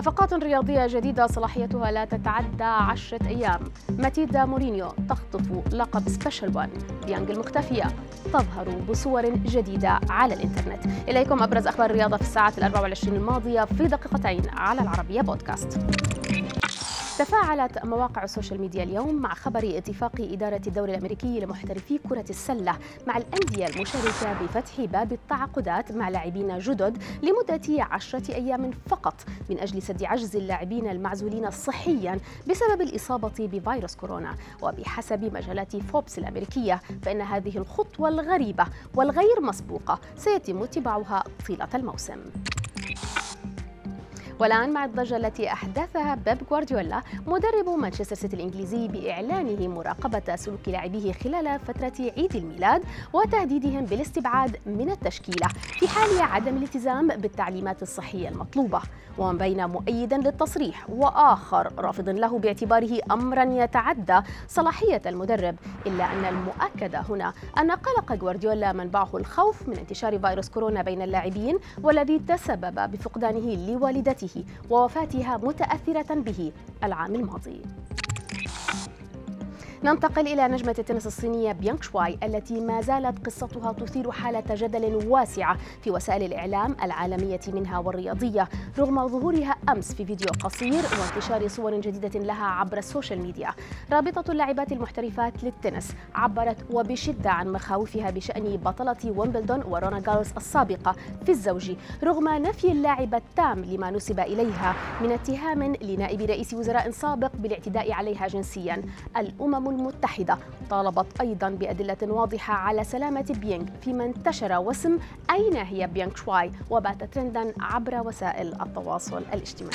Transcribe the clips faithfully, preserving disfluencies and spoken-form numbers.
صفقات رياضية جديدة صلاحيتها لا تتعدى عشرة أيام. ماتيلدا مورينيو تخطف لقب سبيشل ون. بينغ المختفية تظهر بصور جديدة على الإنترنت. إليكم أبرز أخبار الرياضة في الساعة الأربع والعشرين الماضية في دقيقتين على العربية بودكاست. تفاعلت مواقع السوشيال ميديا اليوم مع خبر اتفاق إدارة الدوري الأمريكي لمحترفي كرة السلة مع الأندية المشاركة بفتح باب التعاقدات مع لاعبين جدد لمدة عشرة أيام فقط من أجل سد عجز اللاعبين المعزولين صحيا بسبب الإصابة بفيروس كورونا. وبحسب مجلات فوربس الأمريكية فإن هذه الخطوة الغريبة والغير مسبوقة سيتم اتباعها طيلة الموسم. والآن مع الضجة التي أحدثها بيب غوارديولا مدرب مانشستر سيتي الإنجليزي بإعلانه مراقبة سلوك لاعبيه خلال فترة عيد الميلاد وتهديدهم بالاستبعاد من التشكيلة في حال عدم الالتزام بالتعليمات الصحية المطلوبة، ومن بين مؤيد للتصريح وآخر رافض له باعتباره أمرا يتعدى صلاحية المدرب. إلا أن المؤكد هنا أن قلق غوارديولا منبعه الخوف من انتشار فيروس كورونا بين اللاعبين، والذي تسبب بفقدانه لوالدته ووفاتها متأثرة به العام الماضي. ننتقل إلى نجمة التنس الصينية بينغ شواي التي ما زالت قصتها تثير حالة جدل واسعة في وسائل الإعلام العالمية منها والرياضية، رغم ظهورها أمس في فيديو قصير وانتشار صور جديدة لها عبر السوشيال ميديا. رابطة اللاعبات المحترفات للتنس عبرت وبشدة عن مخاوفها بشأن بطلة ويمبلدون ورونا غارلس السابقة في الزوجي، رغم نفي اللاعبة التام لما نسب إليها من اتهام لنائب رئيس وزراء سابق بالاعتداء عليها جنسيا. الأمم المتحدة طالبت أيضا بأدلة واضحة على سلامة بينغ فيما انتشر وسم أين هي بينغ شواي وبات ترندا عبر وسائل التواصل الاجتماعي.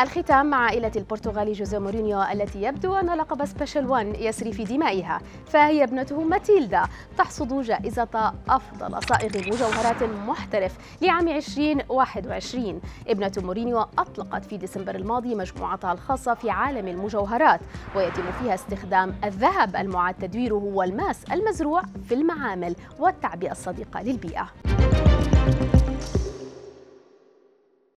الختام مع عائلة البرتغالي جوزيه مورينيو التي يبدو أن لقب سبيشل ون يسري في دمائها، فهي ابنته ماتيلدا تحصد جائزة أفضل صائغ مجوهرات محترف لعام ألفين وواحد وعشرين. ابنة مورينيو أطلقت في ديسمبر الماضي مجموعتها الخاصة في عالم المجوهرات، ويتم فيها استخدام الذهب المعاد تدويره والماس المزروع في المعامل والتعبئة الصديقة للبيئة.